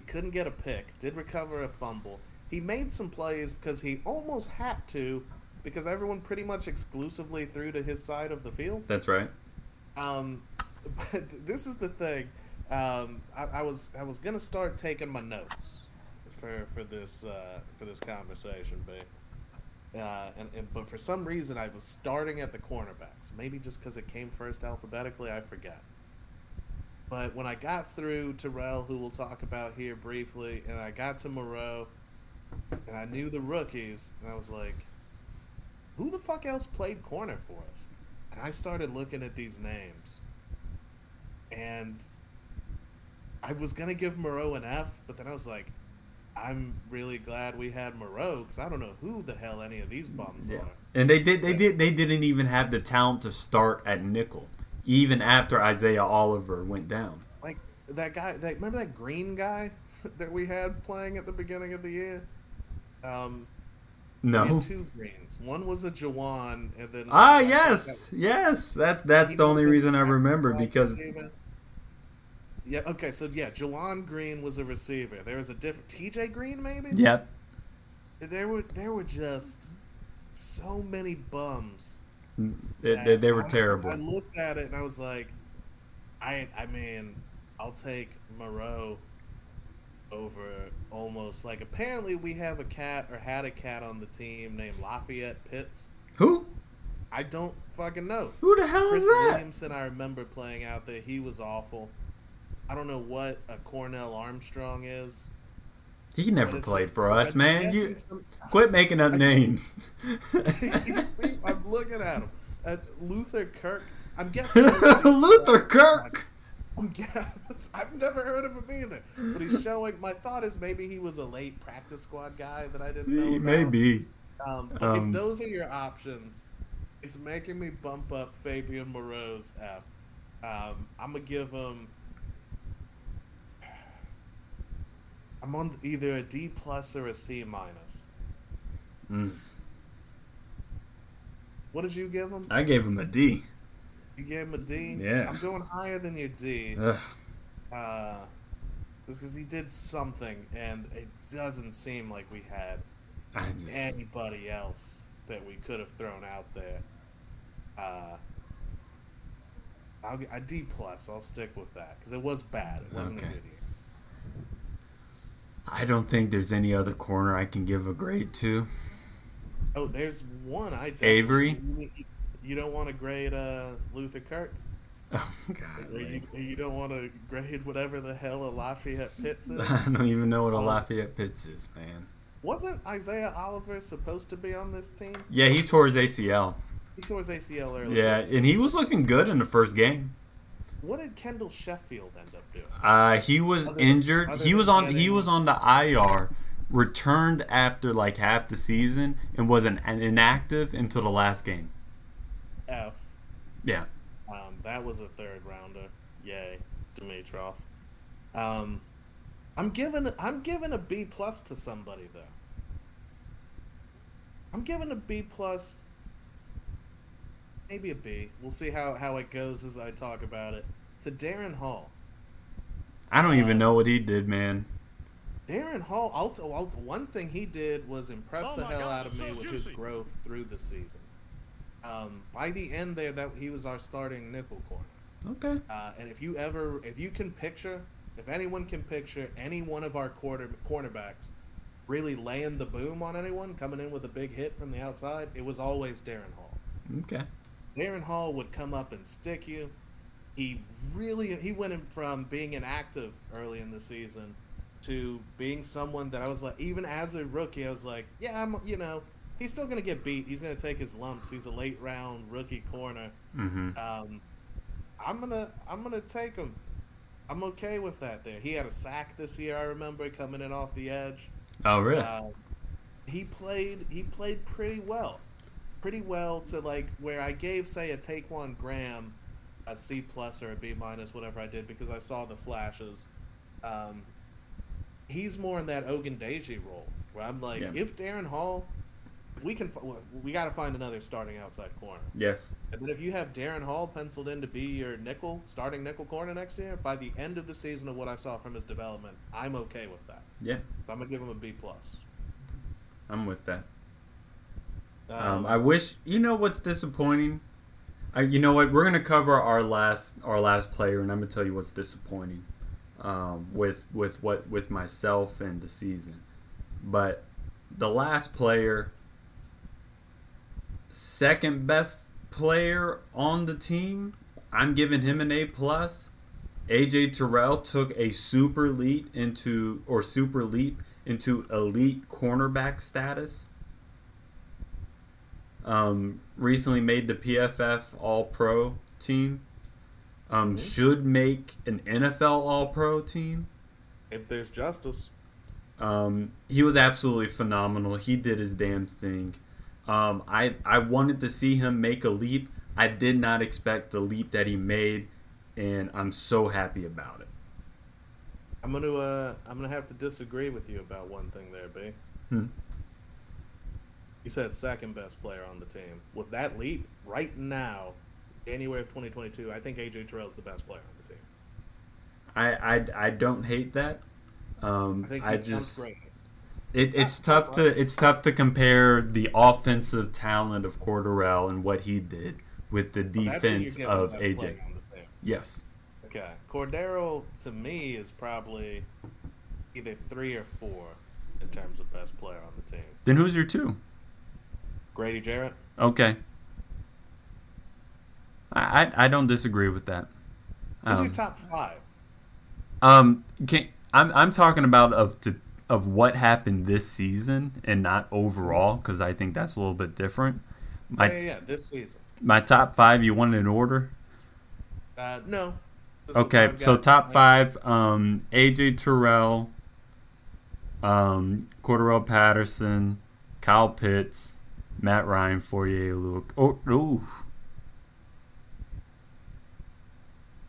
He couldn't get a pick. Did recover a fumble. He made some plays because he almost had to, because everyone pretty much exclusively threw to his side of the field. That's right. Um, but this is the thing. Um, I, I was I was gonna start taking my notes for for this uh, for this conversation, but uh, and, and but for some reason I was starting at the cornerbacks. Maybe just because it came first alphabetically, I forgot. But when I got through Terrell, who we'll talk about here briefly, and I got to Moreau, and I knew the rookies, and I was like, who the fuck else played corner for us? And I started looking at these names, and I was going to give Moreau an F, but then I was like, I'm really glad we had Moreau, because I don't know who the hell any of these bums yeah. are. And they did, they did, they didn't even have the talent to start at nickel, even after Isaiah Oliver went down. Like, that guy, that, remember that green guy that we had playing at the beginning of the year? Um, no. We had two greens. One was a Jawan, and then... Ah, yes! Yes! That That's the only reason I remember, because... Yeah. Okay. So yeah, Jawan Green was a receiver. There was a different T J Green, maybe. Yep. There were there were just so many bums. They, they, they were I, terrible. I looked at it and I was like, I I mean, I'll take Moreau over almost like. Apparently, we have a cat or had a cat on the team named Lafayette Pitts. Who? I don't fucking know. Who the hell Chris is that? Chris Williamson. I remember playing out there. He was awful. I don't know what a Cornell Armstrong is. He never played for us, man. You some... Quit making up names. I'm looking at him. Uh, Luther Kirk. I'm guessing. Luther Kirk. I'm guess... I've never heard of him either. But he's showing. My thought is maybe he was a late practice squad guy that I didn't know about. He may be. Um, um, if those are your options, it's making me bump up Fabian Moreau's F. Um, I'm going to give him. I'm on either a D plus or a C minus. Mm. What did you give him? I gave him a D. You gave him a D? Yeah. I'm going higher than your D. Ugh. Uh, just because he did something, and it doesn't seem like we had just... anybody else that we could have thrown out there. Uh, I'll, a D plus. I'll stick with that because it was bad. It wasn't okay. a good year. I don't think there's any other corner I can give a grade to. Oh, there's one I don't. Avery? You don't want to grade uh, Luther Kirk? Oh, God. Or you, you don't want to grade whatever the hell a Lafayette Pitts is? I don't even know what a Lafayette Pitts is, man. Wasn't Isaiah Oliver supposed to be on this team? Yeah, he tore his A C L. He tore his A C L earlier. Yeah, and he was looking good in the first game. What did Kendall Sheffield end up doing? Uh, he was other, injured. Other he was on. He was on the I R. Returned after like half the season and was an, an inactive until the last game. F. Yeah. Um, that was a third rounder. Yay, Dimitroff. Um, I'm giving. I'm giving a B plus to somebody though. I'm giving a B plus. Maybe a B. We'll see how, how it goes as I talk about it. To Darren Hall. I don't um, even know what he did, man. Darren Hall, also, also, one thing he did was impress oh the hell God, out of me so with juicy. his growth through the season. Um, by the end there, that he was our starting nickel corner. Okay. Uh, and if you ever, if you can picture, if anyone can picture any one of our quarter cornerbacks really laying the boom on anyone, coming in with a big hit from the outside, it was always Darren Hall. Okay. Darren Hall would come up and stick you. He really he went in from being inactive early in the season to being someone that I was like, even as a rookie, I was like, yeah, I'm, you know, he's still gonna get beat. He's gonna take his lumps. He's a late round rookie corner. Mm-hmm. Um, I'm gonna I'm gonna take him. I'm okay with that. There, he had a sack this year. I remember coming in off the edge. Oh really? Uh, he played he played pretty well. Pretty well to like where I gave, say, a Ta'Quon Graham a C plus or a B minus, whatever I did, because I saw the flashes. Um, he's more in that Ogundeji role where I'm like, yeah. if Darren Hall, we can we got to find another starting outside corner. Yes. And then if you have Darren Hall penciled in to be your nickel, starting nickel corner next year, by the end of the season of what I saw from his development, I'm okay with that. Yeah. So I'm going to give him a B plus. I'm with that. Um, um, I wish, you know what's disappointing? I, you know what? We're going to cover our last our last player, and I'm going to tell you what's disappointing um, with with what with myself and the season. But the last player, second best player on the team, I'm giving him an A plus. A J Terrell took a super leap into or super leap into elite cornerback status. Um, recently made the P F F All-Pro team. Um, mm-hmm. Should make an N F L All-Pro team. If there's justice. Um, he was absolutely phenomenal. He did his damn thing. Um, I, I wanted to see him make a leap. I did not expect the leap that he made, and I'm so happy about it. I'm gonna uh, I'm gonna have to disagree with you about one thing there, B. Hmm. You said second best player on the team. With that leap, right now, January of twenty twenty-two, I think A J Terrell's the best player on the team. I I, I don't hate that. Um, I think I just great. It, it's tough to it's tough to compare the offensive talent of Cordarrelle and what he did with the defense well, of A J. Yes. Okay, Cordarrelle to me is probably either three or four in terms of best player on the team. Then who's your two? Grady Jarrett. Okay. I I, I don't disagree with that. Who's um, your top five? Um, can I'm I'm talking about of to. of what happened this season and not overall, because I think that's a little bit different. My, yeah, yeah, yeah, this season. My top five, you want it in order? Uh, no. Okay, so top five, um, A J Terrell, um, Cordarrelle Patterson, Kyle Pitts, Matt Ryan, Foye Oluokun. Oh, ooh.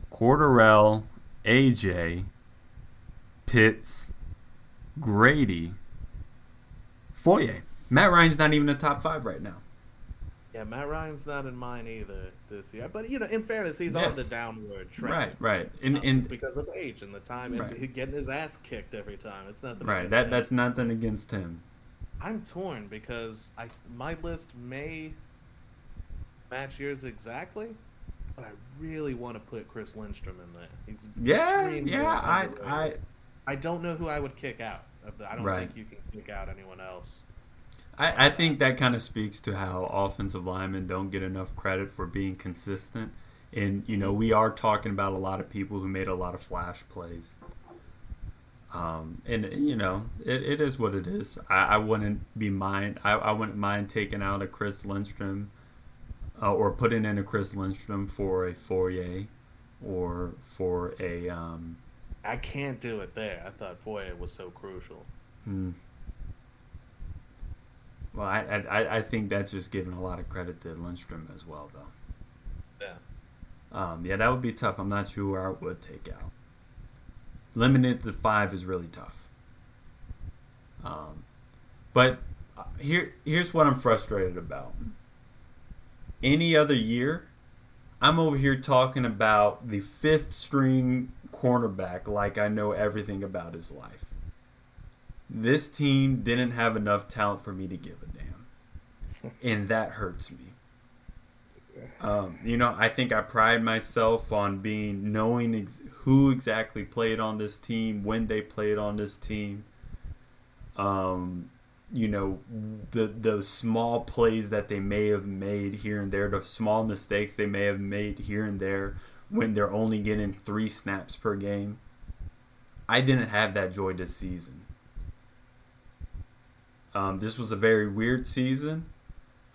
Cordarrelle, A J, Pitts, Grady, Foye. Matt Ryan's not even a top five right now. Yeah, Matt Ryan's not in mine either this year. But you know, in fairness, he's yes. on the downward trend. Right, right. And, um, and because of age and the time, right. and getting his ass kicked every time. It's nothing. Right. That that's nothing against him. I'm torn because I my list may match yours exactly, but I really want to put Chris Lindstrom in there. He's yeah, yeah. I underrated. I. I don't know who I would kick out. I don't right. think you can kick out anyone else. I, I think that kind of speaks to how offensive linemen don't get enough credit for being consistent. And, you know, we are talking about a lot of people who made a lot of flash plays. Um, and, you know, it, it is what it is. I, I wouldn't be mind. I, I wouldn't mind taking out a Chris Lindstrom uh, or putting in a Chris Lindstrom for a Foye or for a um, – I can't do it there. I thought Foye was so crucial. Hmm. Well, I, I I think that's just giving a lot of credit to Lindstrom as well, though. Yeah. Um. Yeah, that would be tough. I'm not sure where I would take out. Limited to five is really tough. Um, but here here's what I'm frustrated about. Any other year, I'm over here talking about the fifth string cornerback like I know everything about his life. This team didn't have enough talent for me to give a damn, and that hurts me. Um, you know, I think I pride myself on being knowing ex- who exactly played on this team, when they played on this team. Um, you know, the the small plays that they may have made here and there, the small mistakes they may have made here and there, when they're only getting three snaps per game. I didn't have that joy this season. Um, this was a very weird season.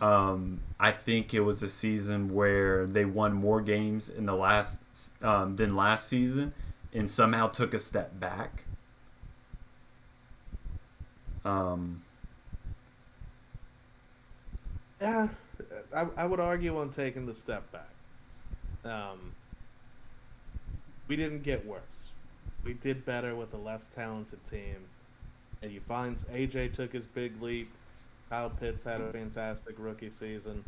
Um, I think it was a season where they won more games in the last um, than last season and somehow took a step back. Um, yeah, I, I would argue on taking the step back. Um, We didn't get worse. We did better with a less talented team. and he finds A J took his big leap. Kyle Pitts had a fantastic rookie season.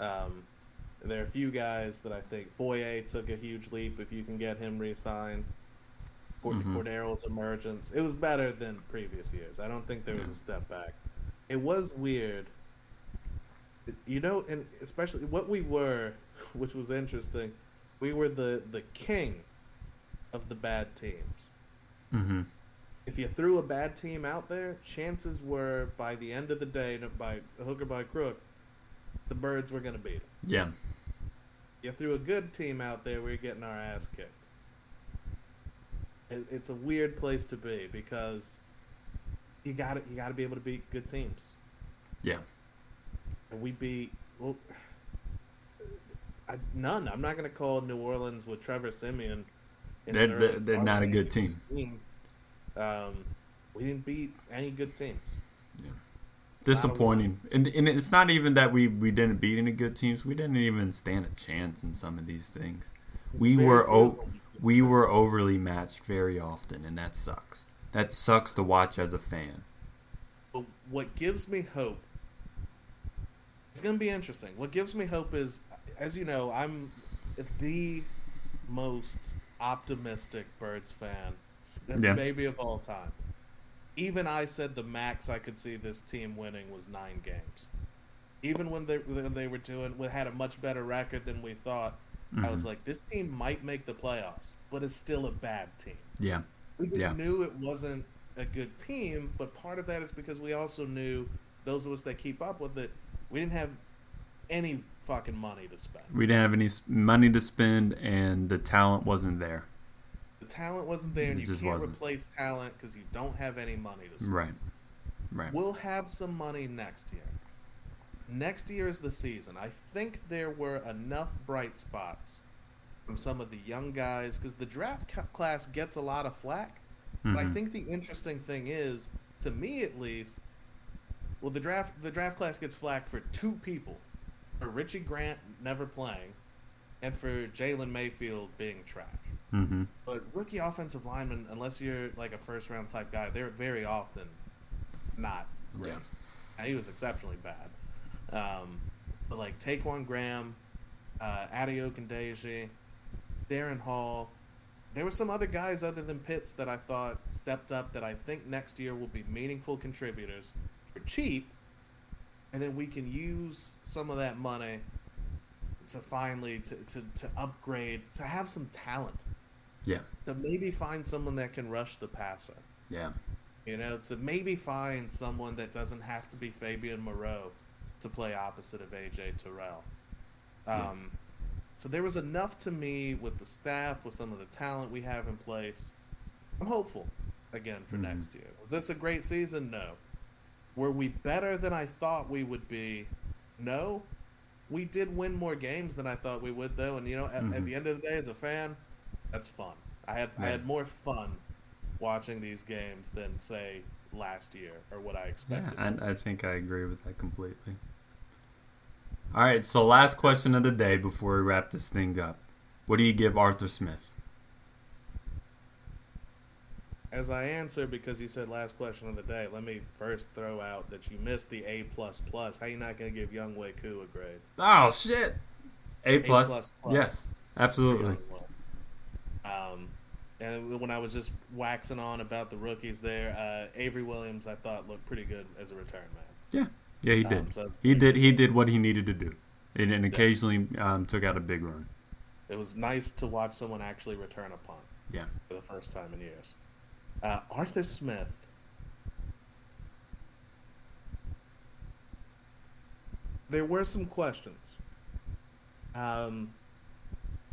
Um, there are a few guys that I think Foye took a huge leap. If you can get him re-signed, mm-hmm. Cordarrelle's emergence, it was better than previous years. I don't think there was yeah. a step back. It was weird, you know, and especially what we were, which was interesting. We were the the king of the bad teams. Mm-hmm. If you threw a bad team out there, chances were by the end of the day, by hook or by crook, the birds were going to beat them. Yeah. You threw a good team out there, we were getting our ass kicked. It, it's a weird place to be because you got you got to be able to beat good teams. Yeah. And we beat well, I, none. I'm not going to call New Orleans with Trevor Siemian. They're, they're, they're not a good team. team. Um, we didn't beat any good teams. Yeah. Disappointing. And and it's not even that we, we didn't beat any good teams. We didn't even stand a chance in some of these things. We were o- we were overly matched very often, and that sucks. That sucks to watch as a fan. But what gives me hope, it's going to be interesting. What gives me hope is, as you know, I'm the most optimistic Birds fan yeah. maybe of all time. Even I said the max I could see this team winning was nine games. Even when they when they were doing had a much better record than we thought, mm-hmm. I was like, this team might make the playoffs, but it's still a bad team. Yeah, we just yeah. knew it wasn't a good team. But part of that is because we also knew those of us that keep up with it, we didn't have any fucking money to spend. We didn't have any money to spend, and the talent wasn't there. The talent wasn't there, and it you can't wasn't. replace talent because you don't have any money to spend. Right, right. We'll have some money next year. Next year is the season. I think there were enough bright spots from some of the young guys because the draft class gets a lot of flack. Mm-hmm. But I think the interesting thing is, to me at least, well, the draft the draft class gets flack for two people: for Richie Grant never playing, and for Jalen Mayfield being trash. Mm-hmm. But rookie offensive linemen, unless you're like a first-round type guy, they're very often not great. Yeah. And he was exceptionally bad. Um, but like Ta'Quon Graham, uh, Adeokan Deji, Darren Hall, there were some other guys other than Pitts that I thought stepped up that I think next year will be meaningful contributors for cheap, and then we can use some of that money to finally to, to, to upgrade, to have some talent. Yeah. To maybe find someone that can rush the passer. Yeah. You know, to maybe find someone that doesn't have to be Fabian Moreau to play opposite of A J Terrell. Um, yeah. So there was enough to me with the staff, with some of the talent we have in place. I'm hopeful again for mm-hmm. next year. Was this a great season? No. Were we better than I thought we would be? No. We did win more games than I thought we would, though. And, you know, at, mm-hmm. at the end of the day, as a fan, that's fun. I had yeah. I had more fun watching these games than, say, last year or what I expected. Yeah, I, I think I agree with that completely. All right, so last question of the day before we wrap this thing up. What do you give Arthur Smith? As I answer, because you said last question of the day, let me first throw out that you missed the A++. How you not going to give Young Wei Koo a grade? Oh, shit. A+. A++. Yes, absolutely. Um, and when I was just waxing on about the rookies there, uh, Avery Williams, I thought, looked pretty good as a return man. Yeah, yeah, he did. Um, so he did. He did what he needed to do, and, and occasionally um, took out a big run. It was nice to watch someone actually return a punt. Yeah, for the first time in years. Uh, Arthur Smith. There were some questions. Um,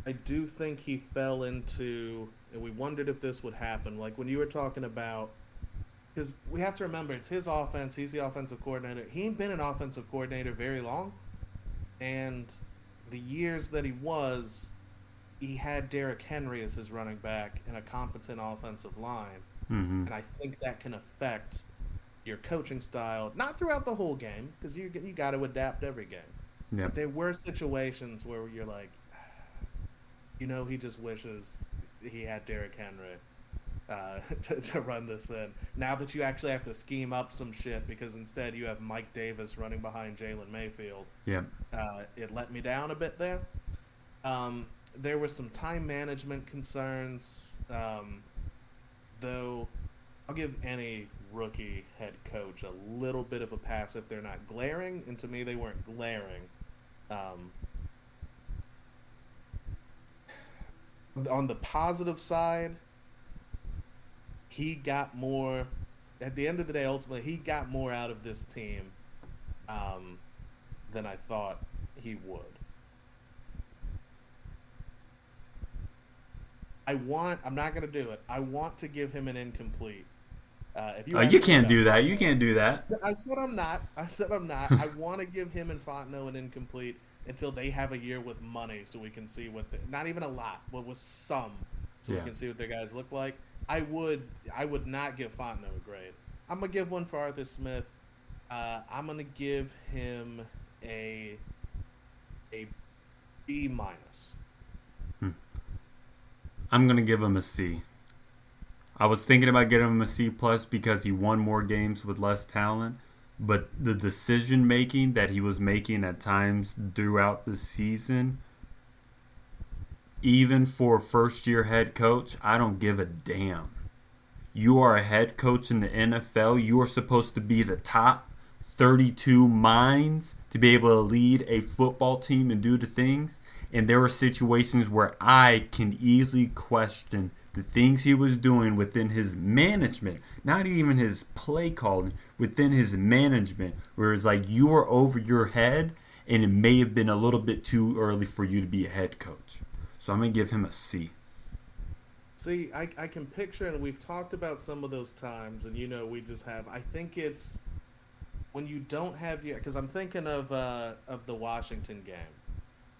I do think he fell into, and we wondered if this would happen, like when you were talking about, because we have to remember it's his offense, he's the offensive coordinator. He ain't been an offensive coordinator very long, and the years that he was, he had Derrick Henry as his running back and a competent offensive line. Mm-hmm. And I think that can affect your coaching style, not throughout the whole game, because you you got to adapt every game. Yep. But there were situations where you're like, you know, he just wishes he had Derrick Henry. uh, to, to run this in. Now that you actually have to scheme up some shit because instead you have Mike Davis running behind Jalen Mayfield. Yeah. Uh, it let me down a bit there. Um, there were some time management concerns, um, though I'll give any rookie head coach a little bit of a pass if they're not glaring, and to me they weren't glaring. Um, on the positive side, he got more, at the end of the day, ultimately, he got more out of this team um, than I thought he would. I want, I'm not going to do it. I want to give him an incomplete. Uh, if you, oh, you can't do that. You can't do that. I said I'm not. I said I'm not. I want to give him and Fontenot an incomplete until they have a year with money so we can see what – not even a lot, but with some so yeah. we can see what their guys look like. I would I would not give Fontenot a grade. I'm going to give one for Arthur Smith. Uh, I'm going to give him a, a B minus. Hmm. I'm going to give him a C. I was thinking about getting him a C plus because he won more games with less talent, but the decision making that he was making at times throughout the season, even for a first year head coach, I don't give a damn. You are a head coach in the N F L. You are supposed to be the top thirty-two minds to be able to lead a football team and do the things. And there are situations where I can easily question the things he was doing within his management, not even his play calling, within his management, where it's like you were over your head and it may have been a little bit too early for you to be a head coach. So I'm going to give him a C. See, I, I can picture, and we've talked about some of those times, and you know we just have, I think it's when you don't have, because I'm thinking of uh, of the Washington game.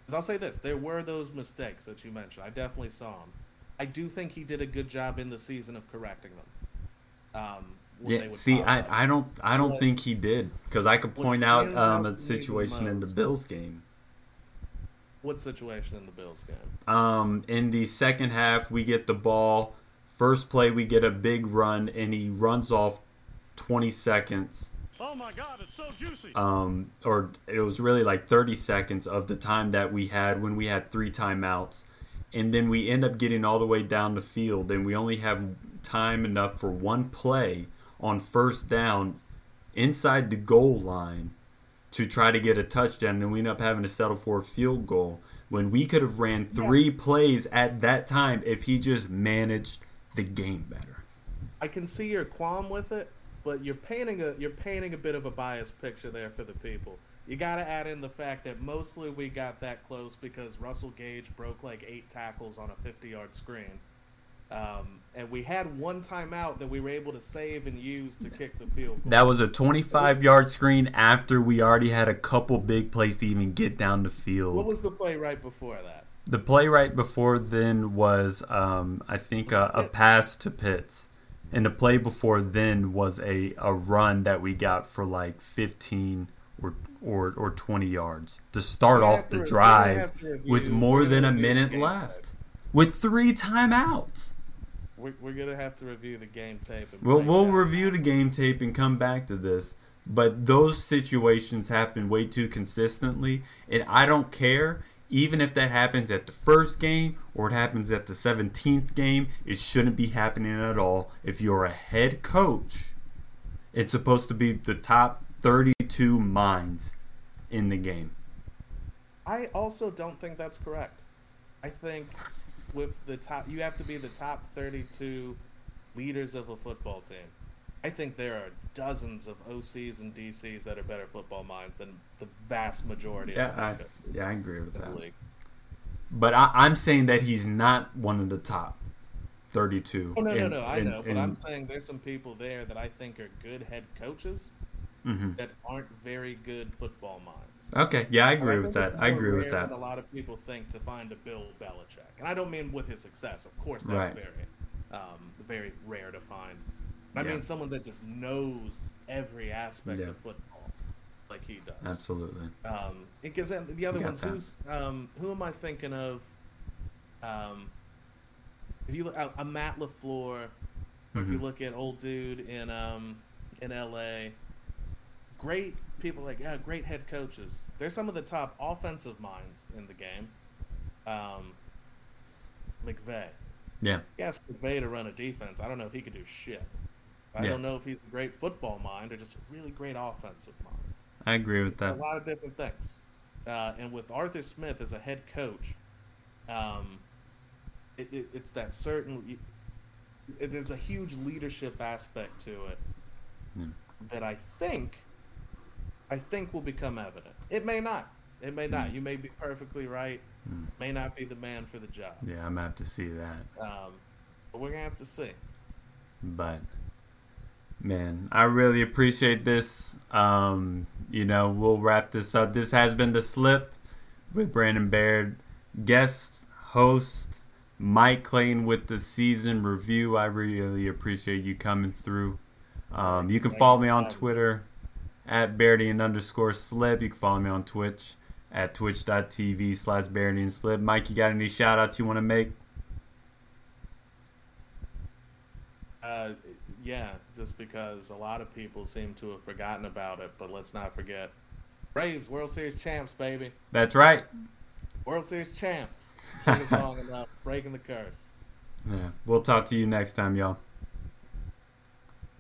Because I'll say this, there were those mistakes that you mentioned. I definitely saw them. I do think he did a good job in the season of correcting them. Um, yeah, see, I, I don't, I don't but think he did because I could point out um, a situation in the Bills game. What situation in the Bills game? Um, in the second half, we get the ball. First play, we get a big run, and he runs off twenty seconds. Oh my God, it's so juicy. Um, or it was really like thirty seconds of the time that we had when we had three timeouts. And then we end up getting all the way down the field, and we only have time enough for one play on first down inside the goal line to try to get a touchdown, and we end up having to settle for a field goal when we could have ran three yeah. plays at that time if he just managed the game better. I can see your qualm with it, but you're painting a you're painting a bit of a biased picture there for the people. You got to add in the fact that mostly we got that close because Russell Gage broke like eight tackles on a fifty-yard screen. Um, and we had one timeout that we were able to save and use to kick the field goal. That was a twenty-five-yard screen after we already had a couple big plays to even get down the field. What was the play right before that? The play right before then was, um, I think, a, a pass to Pitts. And the play before then was a, a run that we got for like fifteen or Or, or twenty yards to start off the drive with more than a minute left with three timeouts. We're, we're going to have to review the game tape. We'll, we'll review the game tape and come back to this. But those situations happen way too consistently, and I don't care. Even if that happens at the first game or it happens at the seventeenth game, it shouldn't be happening at all. If you're a head coach, it's supposed to be the top thirty-two minds in the game. I also don't think that's correct. I think with the top, you have to be the top thirty-two leaders of a football team. I think there are dozens of O Cs and D Cs that are better football minds than the vast majority yeah, of the market. I, yeah, I agree with that. League. But I, I'm saying that he's not one of the top thirty-two. Oh, no, in, no, no, I in, know. In, but in, I'm saying there's some people there that I think are good head coaches. Mm-hmm. That aren't very good football minds. Okay, yeah, I agree I with that. I agree with that. A lot of people think to find a Bill Belichick, and I don't mean with his success. Of course, that's right. very, um, very rare to find. But yeah. I mean someone that just knows every aspect yeah. of football, like he does. Absolutely. Um, because the other ones, time. who's um, who am I thinking of? Um, if you look, a, a Matt LaFleur, Or mm-hmm. if you look at old dude in um, in L A, great people like yeah, great head coaches. They're some of the top offensive minds in the game. Um, McVay. Yeah. He asked McVay to run a defense. I don't know if he could do shit. I yeah. don't know if he's a great football mind or just a really great offensive mind. I agree with he's that. A lot of different things. Uh, and with Arthur Smith as a head coach, um, it, it, it's that certain it, there's a huge leadership aspect to it yeah. that I think I think will become evident. It may not. It may not. Mm. You may be perfectly right. Mm. May not be the man for the job. Yeah, I'm going to have to see that. Um, but we're going to have to see. But, man, I really appreciate this. Um, you know, we'll wrap this up. This has been The Slip with Brandon Baird. Guest host Mike Clayton with the season review. I really appreciate you coming through. Um, you can follow me on Twitter at Bairdian underscore Slip. You can follow me on Twitch at twitch.tv slash Bairdian Slip. Mike, you got any shout outs you want to make? Uh, yeah, just because a lot of people seem to have forgotten about it, but let's not forget Braves World Series champs, baby. That's right. World Series champ. Sing it long enough, breaking the curse. Yeah. We'll talk to you next time, y'all.